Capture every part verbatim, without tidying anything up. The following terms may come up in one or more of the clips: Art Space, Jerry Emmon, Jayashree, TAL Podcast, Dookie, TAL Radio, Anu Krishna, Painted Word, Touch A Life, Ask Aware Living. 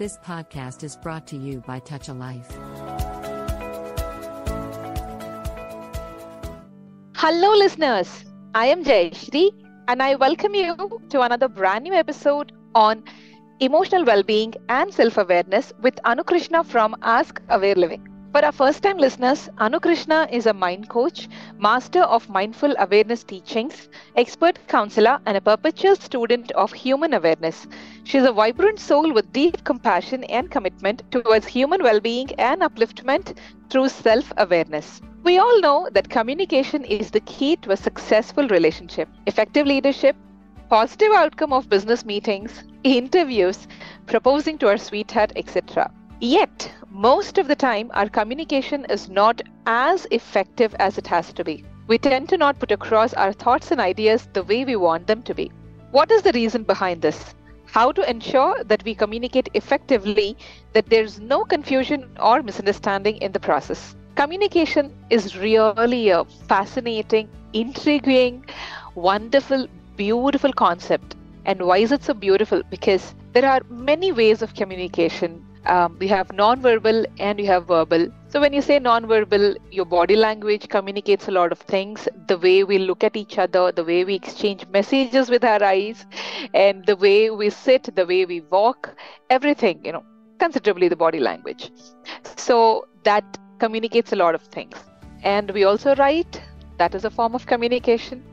This podcast is brought to you by Touch A Life. Hello listeners, I am Jayashree and I welcome you to another brand new episode on emotional well-being and self-awareness with Anu Krishna from Ask Aware Living. For our first-time listeners, Anu Krishna is a mind coach, master of mindful awareness teachings, expert counselor, and a perpetual student of human awareness. She is a vibrant soul with deep compassion and commitment towards human well-being and upliftment through self-awareness. We all know that communication is the key to a successful relationship. Effective leadership, positive outcome of business meetings, interviews, proposing to our sweetheart, et cetera. Yet, most of the time, our communication is not as effective as it has to be. We tend to not put across our thoughts and ideas the way we want them to be. What is the reason behind this? How to ensure that we communicate effectively, that there's no confusion or misunderstanding in the process? Communication is really a fascinating, intriguing, wonderful, beautiful concept. And why is it so beautiful? Because there are many ways of communication. Um, we have non-verbal and you have verbal. So when you say non-verbal, your body language communicates a lot of things. The way we look at each other, the way we exchange messages with our eyes, and the way we sit, the way we walk, everything, you know, considerably the body language. So that communicates a lot of things. And we also write. That is a form of communication.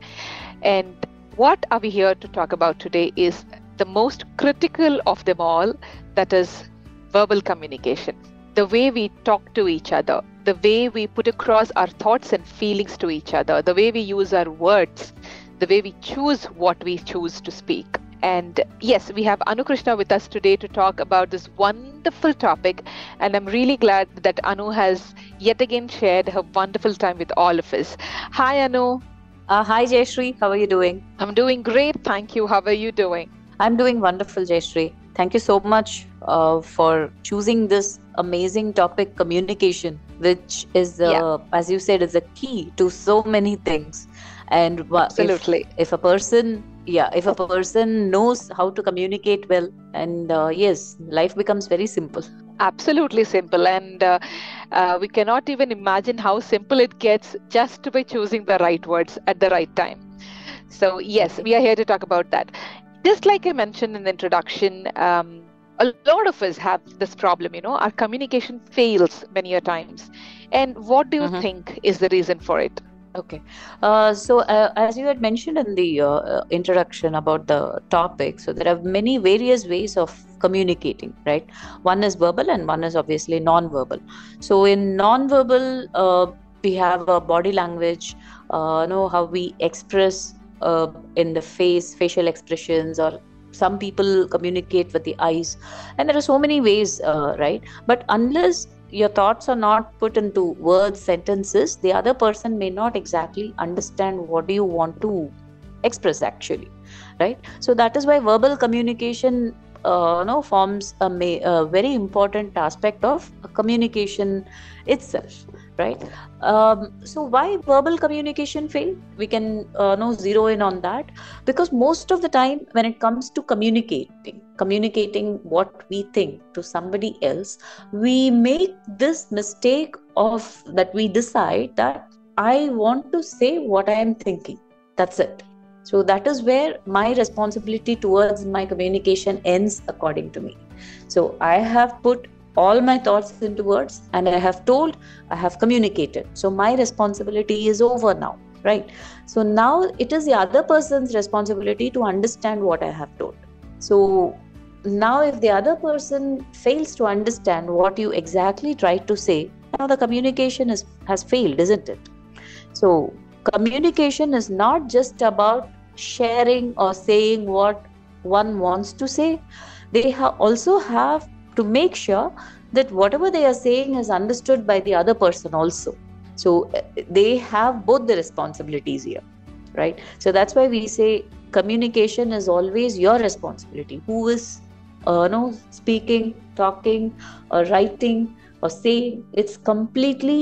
And what are we here to talk about today is the most critical of them all, that is verbal communication, the way we talk to each other, the way we put across our thoughts and feelings to each other, the way we use our words, the way we choose what we choose to speak. And yes, we have Anu Krishna with us today to talk about this wonderful topic. And I'm really glad that Anu has yet again shared her wonderful time with all of us. Hi, Anu. Uh, hi, Jayashree. How are you doing? I'm doing great. Thank you. How are you doing? I'm doing wonderful, Jayashree. Thank you so much uh, for choosing this amazing topic, communication, which is, uh, yeah. as you said, is a key to so many things. And absolutely, if, if a person, yeah, if a person knows how to communicate well, and uh, yes, life becomes very simple. Absolutely simple, and uh, uh, we cannot even imagine how simple it gets just by choosing the right words at the right time. So yes, we are here to talk about that. Just like I mentioned in the introduction, um, a lot of us have this problem, you know, our communication fails many a times. And what do you mm-hmm. think is the reason for it? Okay. Uh, so uh, as you had mentioned in the uh, introduction about the topic, so there are many various ways of communicating, right? One is verbal and one is obviously non-verbal. So in non-verbal, uh, we have a body language, uh, you know, how we express Uh, in the face, facial expressions, or some people communicate with the eyes, and there are so many ways, uh, right? But unless your thoughts are not put into words, sentences, the other person may not exactly understand what do you want to express actually, right? So that is why verbal communication uh, you know, forms a, ma- a very important aspect of communication itself. Right. Um, so why verbal communication fail? We can uh, no zero in on that, because most of the time when it comes to communicating, communicating what we think to somebody else, we make this mistake of that we decide that I want to say what I am thinking. That's it. So that is where my responsibility towards my communication ends, according to me. So I have put all my thoughts into words and I have told, I have communicated. So my responsibility is over now, right? So now it is the other person's responsibility to understand what I have told. So now if the other person fails to understand what you exactly tried to say, now the communication is, has failed, isn't it? So communication is not just about sharing or saying what one wants to say. They ha- also have to make sure that whatever they are saying is understood by the other person also. So they have both the responsibilities here, right? So that's why we say communication is always your responsibility. Who is, uh, you know, speaking, talking, or writing, or saying, it's completely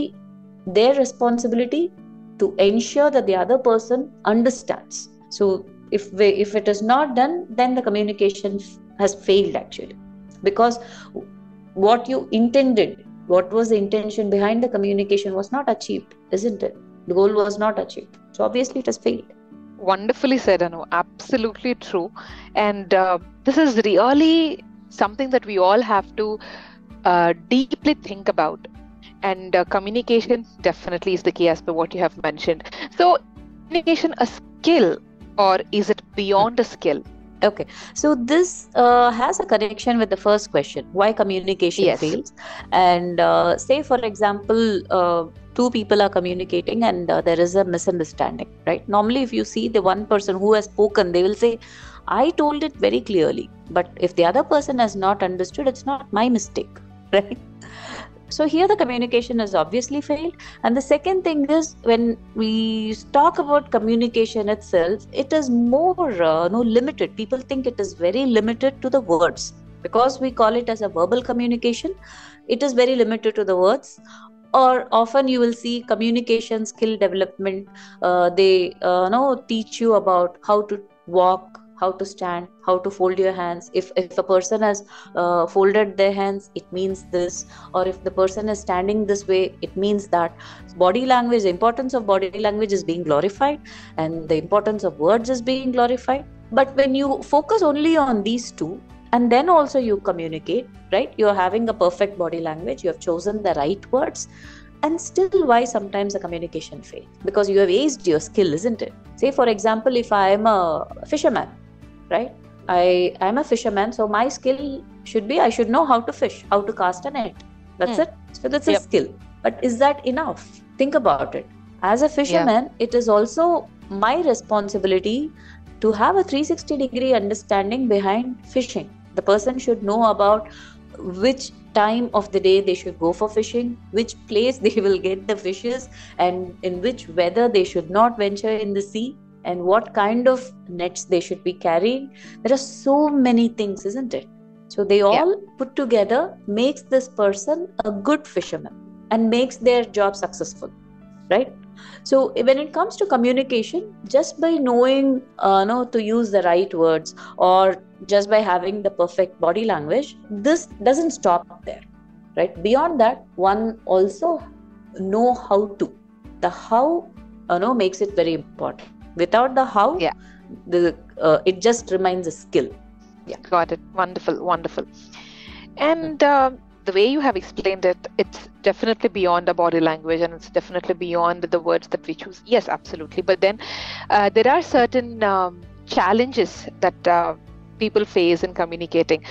their responsibility to ensure that the other person understands. So if we, if it is not done, then the communication has failed actually. because what you intended, what was the intention behind the communication was not achieved, isn't it? The goal was not achieved. So obviously it has failed. Wonderfully said, Anu. Absolutely true. And uh, this is really something that we all have to uh, deeply think about. And uh, communication definitely is the key as per what you have mentioned. So, communication a skill or is it beyond a skill? Okay, so this uh, has a connection with the first question, why communication yes. fails. And uh, say, for example, uh, two people are communicating and uh, there is a misunderstanding, right? Normally, if you see the one person who has spoken, they will say, I told it very clearly. But if the other person has not understood, it's not my mistake, right? So here the communication has obviously failed. And the second thing is, when we talk about communication itself, it is more uh, no limited. People think it is very limited to the words. Because we call it as a verbal communication, it is very limited to the words. Or often you will see communication skill development. Uh, they uh, no, teach you about how to walk, how to stand, how to fold your hands. If if a person has uh, folded their hands, it means this. Or if the person is standing this way, it means that. Body language, the importance of body language is being glorified, and the importance of words is being glorified. But when you focus only on these two, and then also you communicate, right? You're having a perfect body language. You have chosen the right words. And still, why sometimes the communication fails? Because you have aced your skill, isn't it? Say, for example, if I am a fisherman, right? I am a fisherman, so my skill should be I should know how to fish, how to cast a net. That's mm. it. So that's yep. a skill. But is that enough? Think about it. As a fisherman, yeah. it is also my responsibility to have a three sixty degree understanding behind fishing. The person should know about which time of the day they should go for fishing, which place they will get the fishes, and in which weather they should not venture in the sea, and what kind of nets they should be carrying. There are so many things, isn't it? So they all yeah. put together makes this person a good fisherman and makes their job successful, right? So when it comes to communication, just by knowing uh, no, to use the right words or just by having the perfect body language, this doesn't stop there, right? Beyond that, one also know how to. The how uh, no, makes it very important. Without the how, yeah. the uh, it just remains a skill. Yeah, got it. Wonderful, wonderful. And uh, the way you have explained it, it's definitely beyond the body language and it's definitely beyond the words that we choose. Yes, absolutely. But then uh, there are certain um, challenges that uh, people face in communicating.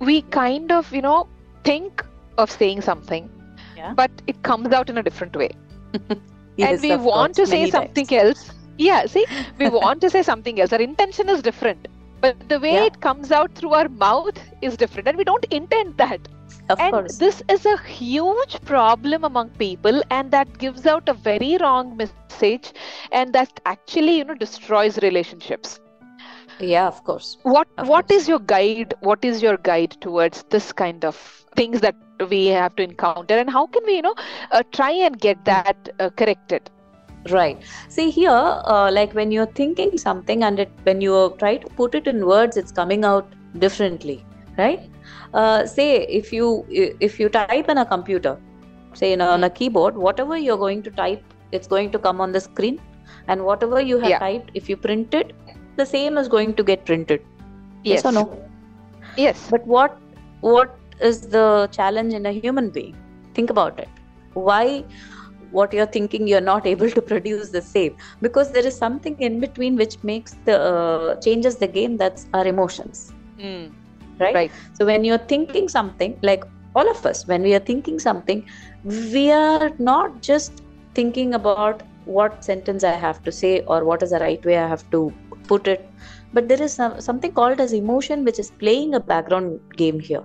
We kind of, you know, think of saying something, yeah. but it comes out in a different way. yes, and we want course, to say something times. else. Yeah, see, we want to say something else. Our intention is different, but the way yeah. it comes out through our mouth is different, and we don't intend that. Of and course. This is a huge problem among people, and that gives out a very wrong message, and that actually, you know, destroys relationships. Yeah, of course. What of What course. is your guide? What is your guide towards this kind of things that we have to encounter, and how can we, you know, uh, try and get that uh, corrected? Right. See here, uh, like when you're thinking something and it, when you try to put it in words, it's coming out differently, right? Uh, say if you if you type in a computer, say in a, on a keyboard, whatever you're going to type, it's going to come on the screen, and whatever you have yeah. typed, if you print it, the same is going to get printed. Yes, yes or no? Yes. But what what is the challenge in a human being? Think about it. Why? What you're thinking, you're not able to produce the same, because there is something in between which makes the uh, changes the game. That's our emotions, mm. right? right? So when you're thinking something, like all of us, when we are thinking something, we are not just thinking about what sentence I have to say or what is the right way I have to put it, but there is some, something called as emotion which is playing a background game here.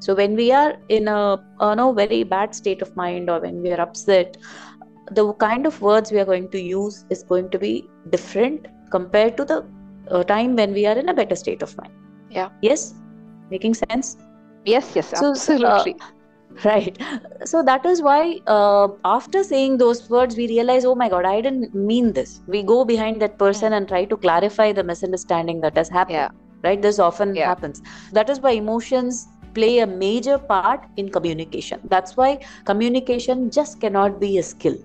So when we are in a uh, no, very bad state of mind, or when we are upset, the kind of words we are going to use is going to be different compared to the uh, time when we are in a better state of mind. Yeah. Yes? Making sense? Yes, yes, absolutely. So, uh, right. So that is why uh, after saying those words, we realize, oh my God, I didn't mean this. We go behind that person and try to clarify the misunderstanding that has happened. Yeah. Right? This often yeah. happens. That is why emotions play a major part in communication. That's why communication just cannot be a skill.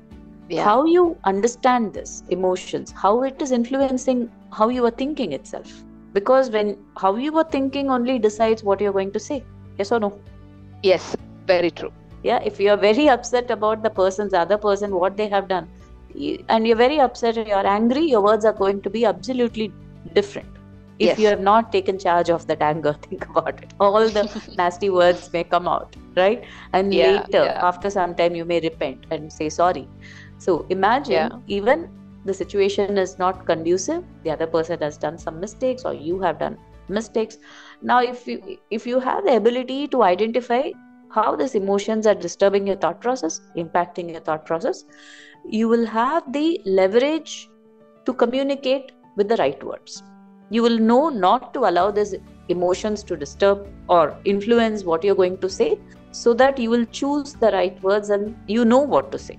Yeah. How you understand this, emotions, how it is influencing how you are thinking itself. Because when how you are thinking only decides what you're going to say. Yes or no? Yes, very true. Yeah, if you're very upset about the person's other person, what they have done, and you're very upset and you're angry, your words are going to be absolutely different. If yes. you have not taken charge of that anger, think about it. All the nasty words may come out, right? And yeah, later, yeah. after some time, you may repent and say sorry. So imagine yeah. even the situation is not conducive. The other person has done some mistakes or you have done mistakes. Now, if you, if you have the ability to identify how these emotions are disturbing your thought process, impacting your thought process, you will have the leverage to communicate with the right words. You will know not to allow these emotions to disturb or influence what you're going to say, so that you will choose the right words and you know what to say,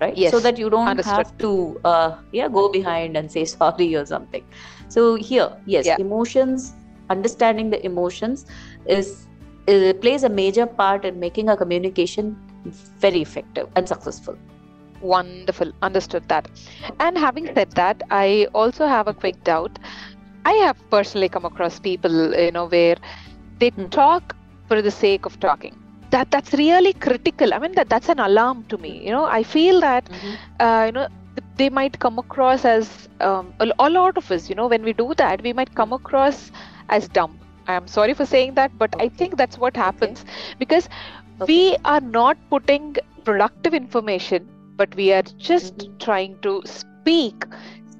right? Yes. So that you don't Understood. have to uh, yeah, go behind and say sorry or something. So here, yes, yeah. emotions, understanding the emotions is, is plays a major part in making a communication very effective and successful. Wonderful. Understood that. And having said that, I also have a quick doubt. I have personally come across people, you know, where they mm. talk for the sake of talking. That that's really critical. I mean, that that's an alarm to me. You know, I feel that, mm-hmm. uh, you know, they might come across as um, a, a lot of us. You know, when we do that, we might come across as dumb. I'm sorry for saying that, but okay. I think that's what happens okay. because okay. we are not putting productive information, but we are just mm-hmm. trying to speak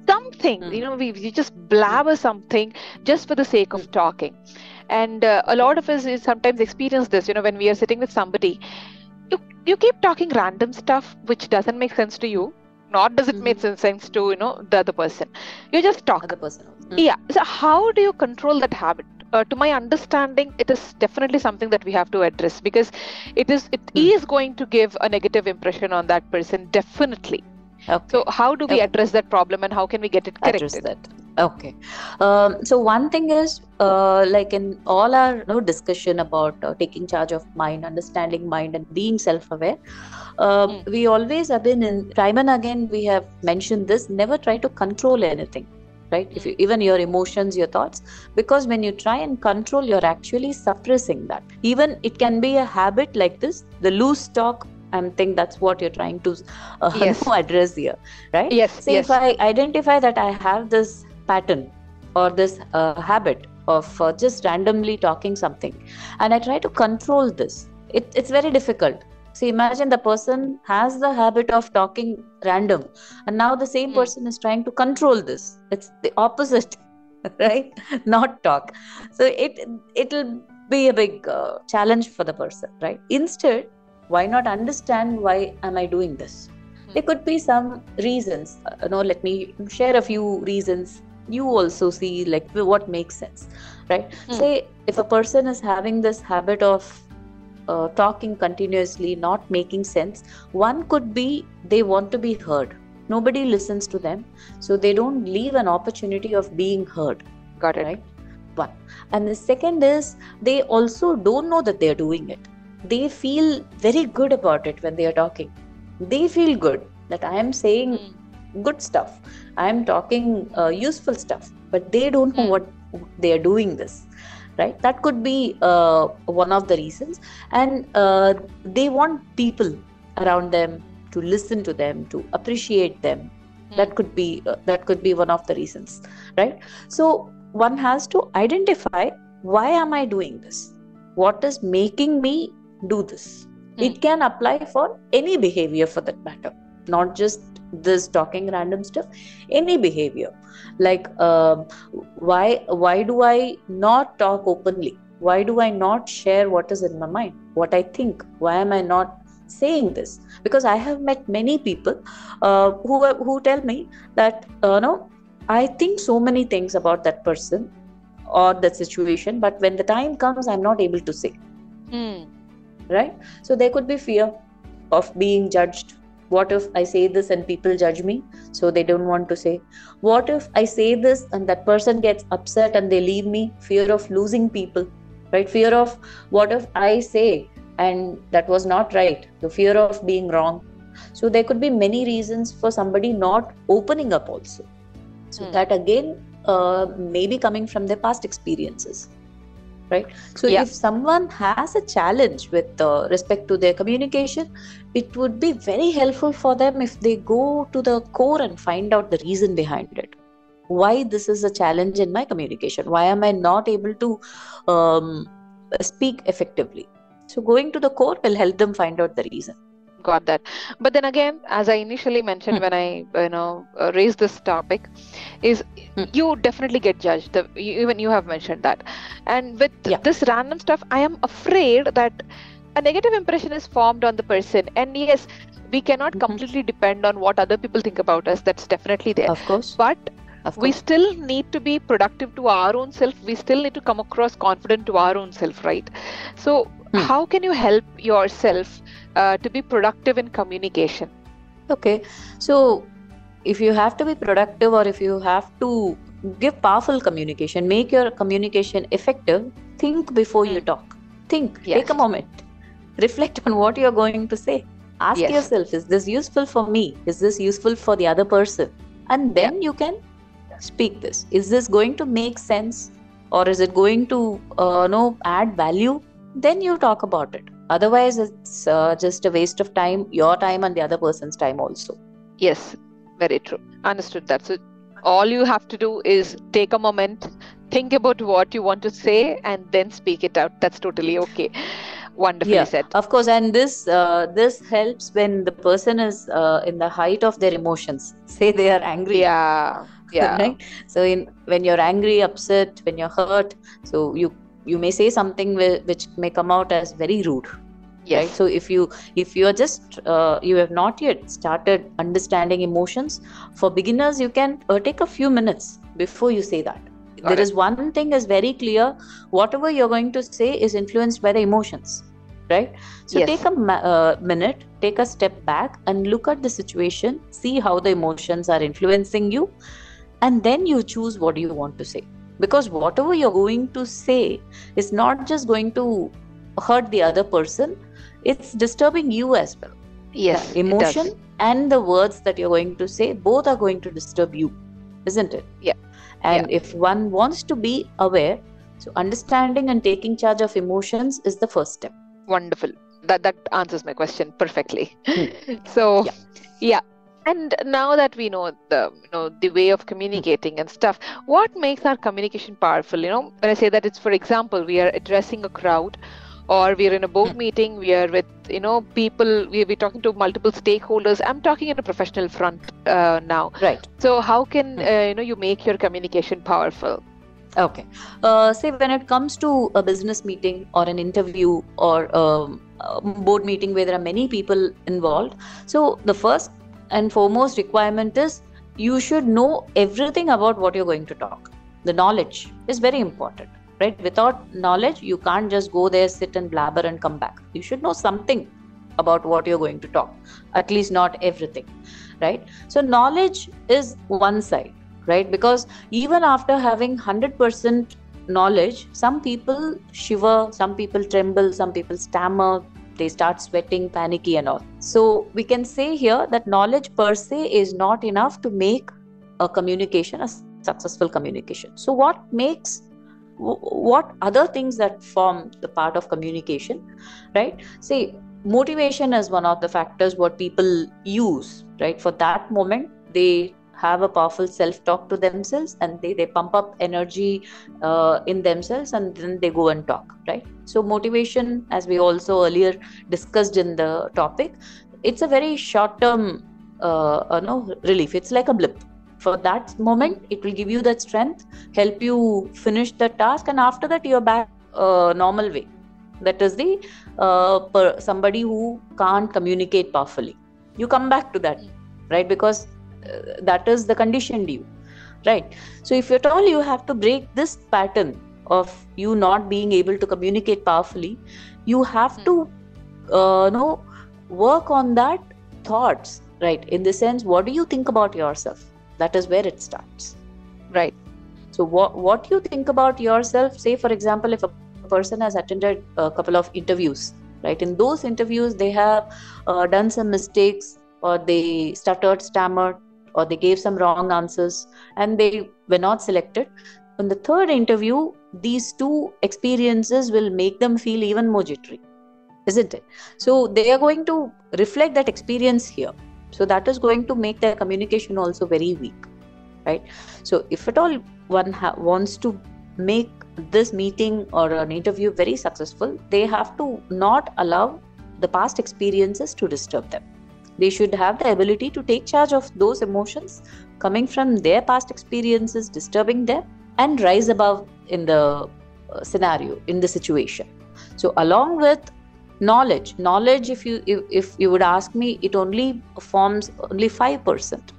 something, mm-hmm. you know, we, we just blabber something just for the sake of talking. And uh, a lot of us is sometimes experience this, you know, when we are sitting with somebody, you, you keep talking random stuff, which doesn't make sense to you, nor does it mm-hmm. make sense to, you know, the other person. You just talk. Other person. Mm-hmm. Yeah. So how do you control that habit? Uh, to my understanding, it is definitely something that we have to address, because it is it mm. is going to give a negative impression on that person, definitely. Okay. So how do we okay. address that problem, and how can we get it corrected? Address that. Okay. Um, so one thing is, uh, like in all our you know, discussion about uh, taking charge of mind, understanding mind, and being self-aware, uh, mm. we always have been in time and again we have mentioned this. Never try to control anything. Right? If you, even your emotions, your thoughts, because when you try and control, you're actually suppressing that. Even it can be a habit like this, the loose talk. I think that's what you're trying to uh, yes. address here, right? Yes. So yes. if I identify that I have this pattern or this uh, habit of uh, just randomly talking something, and I try to control this, it, it's very difficult. So imagine the person has the habit of talking random, and now the same mm. person is trying to control this. It's the opposite, right? Not talk. So it, it'll be a big uh, challenge for the person, right? Instead, why not understand why am I doing this? Mm. There could be some reasons. Uh, you know, let me share a few reasons. You also see like what makes sense, right? Mm. Say if a person is having this habit of Uh, talking continuously, not making sense. One could be they want to be heard. Nobody listens to them, so they don't leave an opportunity of being heard. Got it. Right? One. And the second is they also don't know that they're doing it. They feel very good about it when they are talking. They feel good that I am saying mm. good stuff. I am talking uh, useful stuff, but they don't mm. know what they are doing this. Right? That could be uh, one of the reasons. And uh, they want people around them to listen to them, to appreciate them. Mm. That could be uh, that could be one of the reasons, right? So one has to identify, why am I doing this? What is making me do this? Mm. It can apply for any behavior for that matter, not just this talking random stuff, any behavior. Like uh, why why do I not talk openly? Why do I not share what is in my mind, what I think? Why am I not saying this? Because I have met many people uh, who who tell me that uh, no, I think so many things about that person or that situation, but when the time comes, I'm not able to say. Mm. Right? So there could be fear of being judged. What if I say this and people judge me? So they don't want to say. What if I say this and that person gets upset and they leave me? Fear of losing people, right? Fear of what if I say and that was not right, the fear of being wrong. So there could be many reasons for somebody not opening up also. So hmm. that again uh, may be coming from their past experiences, right? So yeah. if someone has a challenge with uh, respect to their communication, it would be very helpful for them if they go to the core and find out the reason behind it. Why this is a challenge in my communication? Why am I not able to um, speak effectively? So going to the core will help them find out the reason. Got that. But then again, as I initially mentioned, mm. when I you know uh, raised this topic, is mm. you definitely get judged. The, you, even you have mentioned that. And with yeah. this random stuff, I am afraid that a negative impression is formed on the person. And yes, we cannot mm-hmm. completely depend on what other people think about us. That's definitely there. Of course. But we still need to be productive to our own self. We still need to come across confident to our own self, right? So hmm. how can you help yourself uh, to be productive in communication? Okay. So if you have to be productive, or if you have to give powerful communication, make your communication effective, think before hmm. you talk. Think. Yes. Take a moment. Reflect on what you're going to say. Ask yes. yourself, is this useful for me? Is this useful for the other person? And then yeah. you can speak this. Is this going to make sense, or is it going to uh, no, add value? Then you talk about it. Otherwise, it's uh, just a waste of time, your time and the other person's time also. Yes, very true. Understood that. So all you have to do is take a moment, think about what you want to say, and then speak it out. That's totally okay. Wonderfully yeah, said. Of course, and this uh, this helps when the person is uh, in the height of their emotions. Say they are angry. Yeah. Yeah. Right? So in when you're angry, upset, when you're hurt, so you you may say something which may come out as very rude. Yes. Right? So if you if you are just uh, you have not yet started understanding emotions, for beginners you can uh, take a few minutes before you say that. Got there it. Is one thing is very clear: whatever you're going to say is influenced by the emotions, right? So yes. take a ma- uh, minute, take a step back and look at the situation, see how the emotions are influencing you. And then you choose what you want to say, because whatever you're going to say is not just going to hurt the other person, it's disturbing you as well. Yes, the emotion and the words that you're going to say, both are going to disturb you, isn't it? Yeah. And yeah. if one wants to be aware, so understanding and taking charge of emotions is the first step. Wonderful. That, that answers my question perfectly. Hmm. So, yeah. yeah. And now that we know the you know the way of communicating and stuff, what makes our communication powerful? You know, when I say that, it's, for example, we are addressing a crowd, or we are in a board meeting, we are with you know people, we are talking to multiple stakeholders. I'm talking in a professional front uh, now. Right. So how can uh, you know you make your communication powerful? Okay. Uh, say when it comes to a business meeting or an interview or um, a board meeting where there are many people involved. So the first and foremost requirement is you should know everything about what you're going to talk. The knowledge is very important, right? Without knowledge, you can't just go there, sit and blabber and come back. You should know something about what you're going to talk, at least not everything, right? So knowledge is one side, right? Because even after having one hundred percent knowledge, some people shiver, some people tremble, some people stammer. They start sweating, panicky and all. So we can say here that knowledge per se is not enough to make a communication, a successful communication. So what makes, what other things that form the part of communication, right? Say motivation is one of the factors what people use, right? For that moment, they have a powerful self-talk to themselves and they, they pump up energy uh, in themselves, and then they go and talk, right? So motivation, as we also earlier discussed in the topic, it's a very short-term uh, uh, no, relief. It's like a blip. For that moment, it will give you that strength, help you finish the task, and after that you're back uh, normal way. That is the uh, per somebody who can't communicate powerfully. You come back to that, right? Because Uh, that is the conditioned you, right? So if at all you have to break this pattern of you not being able to communicate powerfully, you have to uh, know, work on that thoughts, right? In the sense, what do you think about yourself? That is where it starts, right? So what what you think about yourself, say for example, if a person has attended a couple of interviews, right? In those interviews, they have uh, done some mistakes, or they stuttered, stammered, or they gave some wrong answers, and they were not selected. In the third interview, these two experiences will make them feel even more jittery, isn't it? So they are going to reflect that experience here. So that is going to make their communication also very weak, right? So if at all one ha- wants to make this meeting or an interview very successful, they have to not allow the past experiences to disturb them. They should have the ability to take charge of those emotions coming from their past experiences, disturbing them, and rise above in the scenario, in the situation. So along with knowledge, knowledge, if you if, if you would ask me, it only forms only five percent.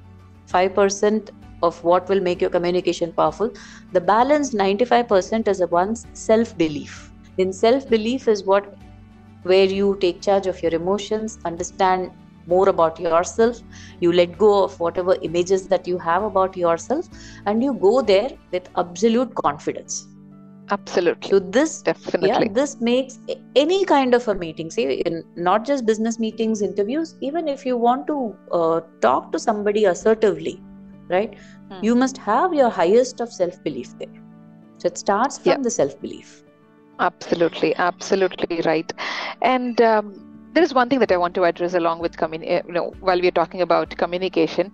five percent of what will make your communication powerful. The balance ninety-five percent is one's self-belief. In self-belief is what where you take charge of your emotions, understand more about yourself, you let go of whatever images that you have about yourself, and you go there with absolute confidence. Absolutely. So this, Definitely. Yeah, this makes any kind of a meeting, say in not just business meetings, interviews, even if you want to uh, talk to somebody assertively, right? Hmm. You must have your highest of self-belief there. So it starts from yeah. the self-belief. Absolutely. Absolutely right. And um, there is one thing that I want to address along with, communi- you know, while we're talking about communication.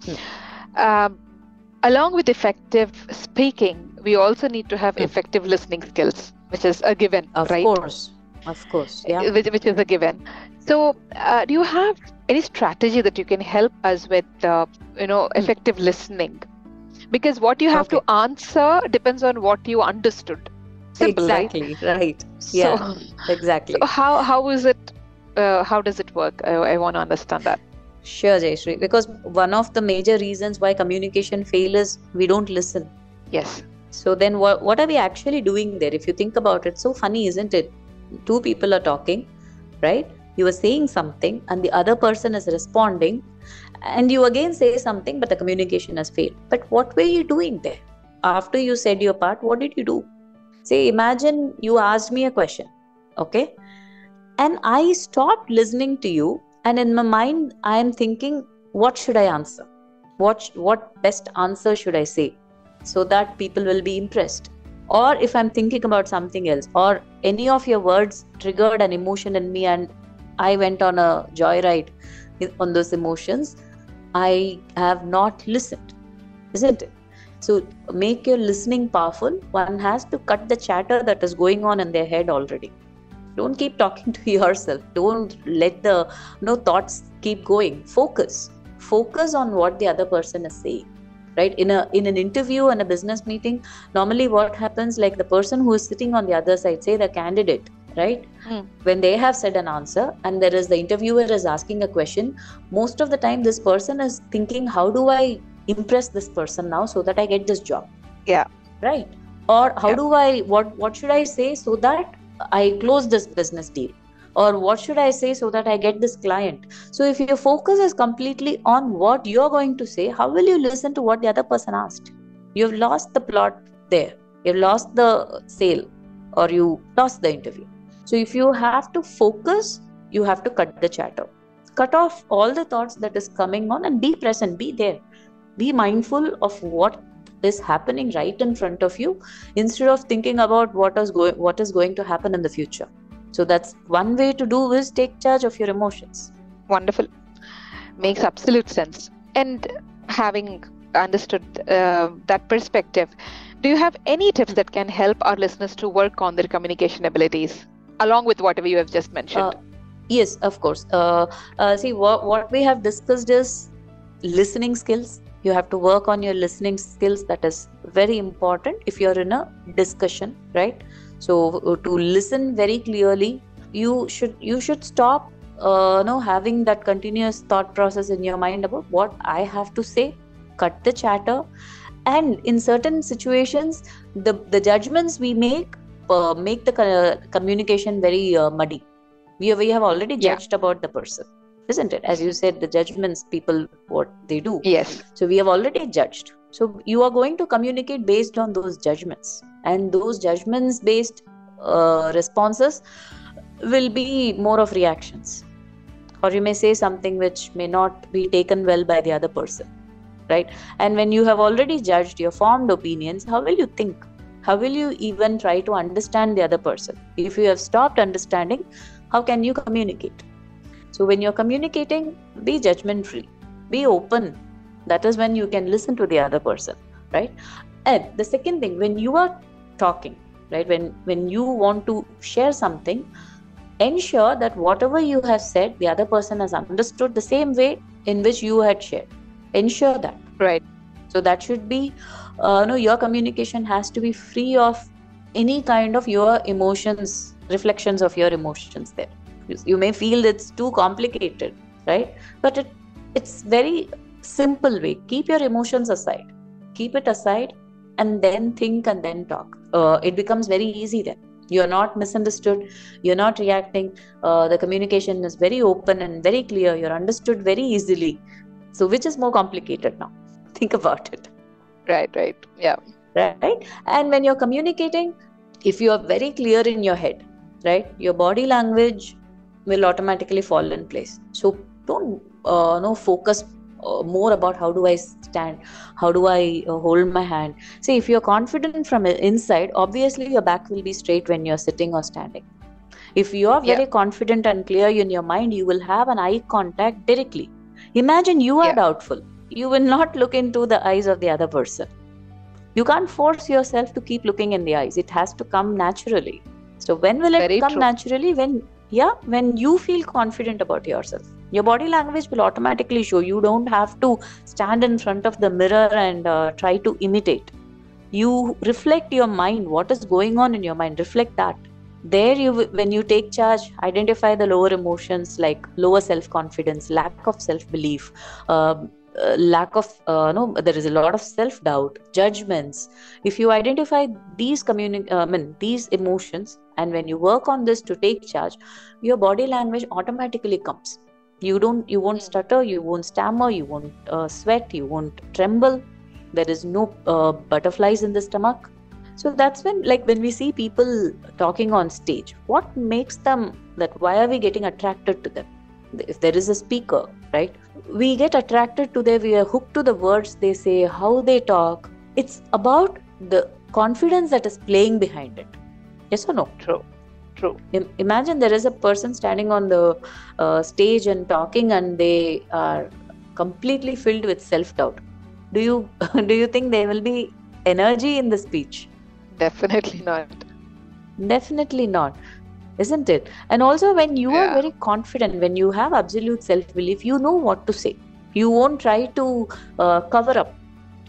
Hmm. Um, along with effective speaking, we also need to have effective listening skills, which is a given, of right? Of course, of course, yeah. Which, which is a given. So, uh, do you have any strategy that you can help us with, uh, you know, effective hmm. listening? Because what you have okay. to answer depends on what you understood. Simple, exactly, right? right. Yeah, so, exactly. So how how is it? Uh, how does it work? I, I want to understand that. Sure, Jayashree. Because one of the major reasons why communication fails is we don't listen. Yes. So then what, what are we actually doing there? If you think about it, so funny, isn't it? Two people are talking, right? You are saying something and the other person is responding, and you again say something, but the communication has failed. But what were you doing there? After you said your part, what did you do? Say, imagine you asked me a question, okay? And I stopped listening to you, and in my mind, I am thinking, what should I answer? What, what best answer should I say, so that people will be impressed? Or if I'm thinking about something else, or any of your words triggered an emotion in me and I went on a joyride on those emotions, I have not listened, isn't it? So make your listening powerful. One has to cut the chatter that is going on in their head already. Don't keep talking to yourself. Don't let the no thoughts keep going. Focus. Focus on what the other person is saying. Right? In a in an interview and a business meeting, normally what happens, like the person who is sitting on the other side, say the candidate, right? Mm. When they have said an answer and there is the interviewer is asking a question, most of the time this person is thinking, how do I impress this person now so that I get this job? Yeah. Right? Or how yeah. do I, what, what should I say so that I close this business deal? Or what should I say so that I get this client? So if your focus is completely on what you're going to say, how will you listen to what the other person asked? You've lost the plot there. You've lost the sale, or you lost the interview. So if you have to focus, you have to cut the chatter. Cut off all the thoughts that is coming on and be present, be there. Be mindful of what is happening right in front of you, instead of thinking about what is going, what is going to happen in the future. So that's one way to do is take charge of your emotions. Wonderful. Makes absolute sense. And having understood uh, that perspective, do you have any tips that can help our listeners to work on their communication abilities along with whatever you have just mentioned? Uh, yes, of course. Uh, uh, see, what, what we have discussed is listening skills. You have to work on your listening skills. That is very important if you're in a discussion, right? So to listen very clearly, you should you should stop uh, no, having that continuous thought process in your mind about what I have to say. Cut the chatter. And in certain situations, the, the judgments we make uh, make the uh, communication very uh, muddy. We, we have already judged yeah. about the person, isn't it? As you said, the judgments, people, what they do. Yes. So we have already judged. So you are going to communicate based on those judgments. And those judgments based uh, responses will be more of reactions. Or you may say something which may not be taken well by the other person, right? And when you have already judged your formed opinions, how will you think? How will you even try to understand the other person? If you have stopped understanding, how can you communicate? So when you're communicating, be judgment-free, be open. That is when you can listen to the other person, right? And the second thing, when you are talking, right, when when you want to share something, ensure that whatever you have said, the other person has understood the same way in which you had shared. Ensure that, right? So that should be, uh, no, your communication has to be free of any kind of your emotions, reflections of your emotions there. You, you may feel it's too complicated, right? But it it's very simple way. Keep your emotions aside. Keep it aside and then think and then talk. Uh, it becomes very easy then. You're not misunderstood. You're not reacting. Uh, the communication is very open and very clear. You're understood very easily. So which is more complicated now? Think about it. Right, right. Yeah. Right. And when you're communicating, if you are very clear in your head, right, your body language will automatically fall in place. So don't uh, no, focus Uh, more about how do I stand, how do I uh, hold my hand. See, if you're confident from inside, obviously your back will be straight when you're sitting or standing. If you are very yeah. confident and clear in your mind, you will have an eye contact directly. Imagine you are yeah. doubtful. You will not look into the eyes of the other person. You can't force yourself to keep looking in the eyes. It has to come naturally. So when will very it come true. naturally? When Yeah, when you feel confident about yourself, your body language will automatically show. You don't have to stand in front of the mirror and uh, try to imitate. You reflect your mind, what is going on in your mind, reflect that. There, you, when you take charge, identify the lower emotions like lower self-confidence, lack of self-belief, uh, Uh, lack of, uh, no, there is a lot of self-doubt, judgments. If you identify these communi- uh, I mean, these emotions, and when you work on this to take charge, your body language automatically comes. You don't, you won't stutter, you won't stammer, you won't uh, sweat, you won't tremble. There is no uh, butterflies in the stomach. So that's when, like when we see people talking on stage, what makes them, that why are we getting attracted to them? If there is a speaker, right? We get attracted to them, we are hooked to the words they say, how they talk. It's about the confidence that is playing behind it. Yes or no? True. True. I- imagine there is a person standing on the uh, stage and talking, and they are completely filled with self-doubt. Do you do you think there will be energy in the speech? Definitely not. Definitely not. Isn't it? And also when you yeah. are very confident, when you have absolute self-belief, you know what to say. You won't try to uh, cover up.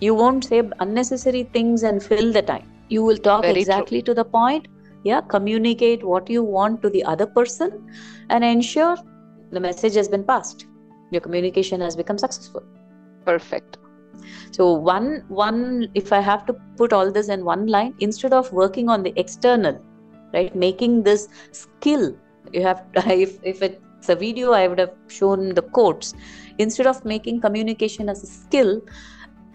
You won't say unnecessary things and fill the time. You will talk very exactly true. to the point. Yeah, communicate what you want to the other person and ensure the message has been passed. Your communication has become successful. Perfect. So one, one, if I have to put all this in one line, instead of working on the external, right, making this skill, you have, if, if it's a video, I would have shown the quotes. Instead of making communication as a skill,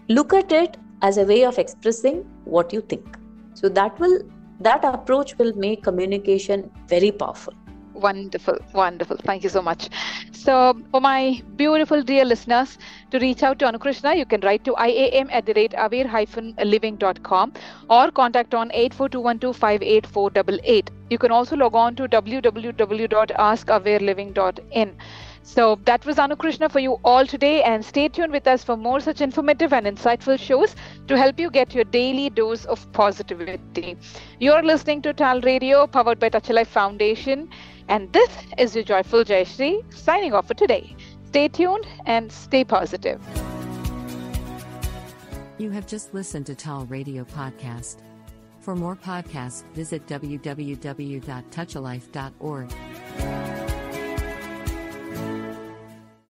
look at it as a way of expressing what you think. So that will, that approach will make communication very powerful. Wonderful, wonderful. Thank you so much. So for my beautiful dear listeners, to reach out to Anu Krishna, you can write to I A M at the rate aware dash living dot com or contact on eight four two one two five eight four eight eight. You can also log on to w w w dot ask aware living dot in. So that was Anu Krishna for you all today, and stay tuned with us for more such informative and insightful shows to help you get your daily dose of positivity. You're listening to T A L Radio, powered by Touch A Life Foundation, and this is your joyful Jayashree signing off for today. Stay tuned and stay positive. You have just listened to T A L Radio podcast. For more podcasts, visit w w w dot touch a life dot org.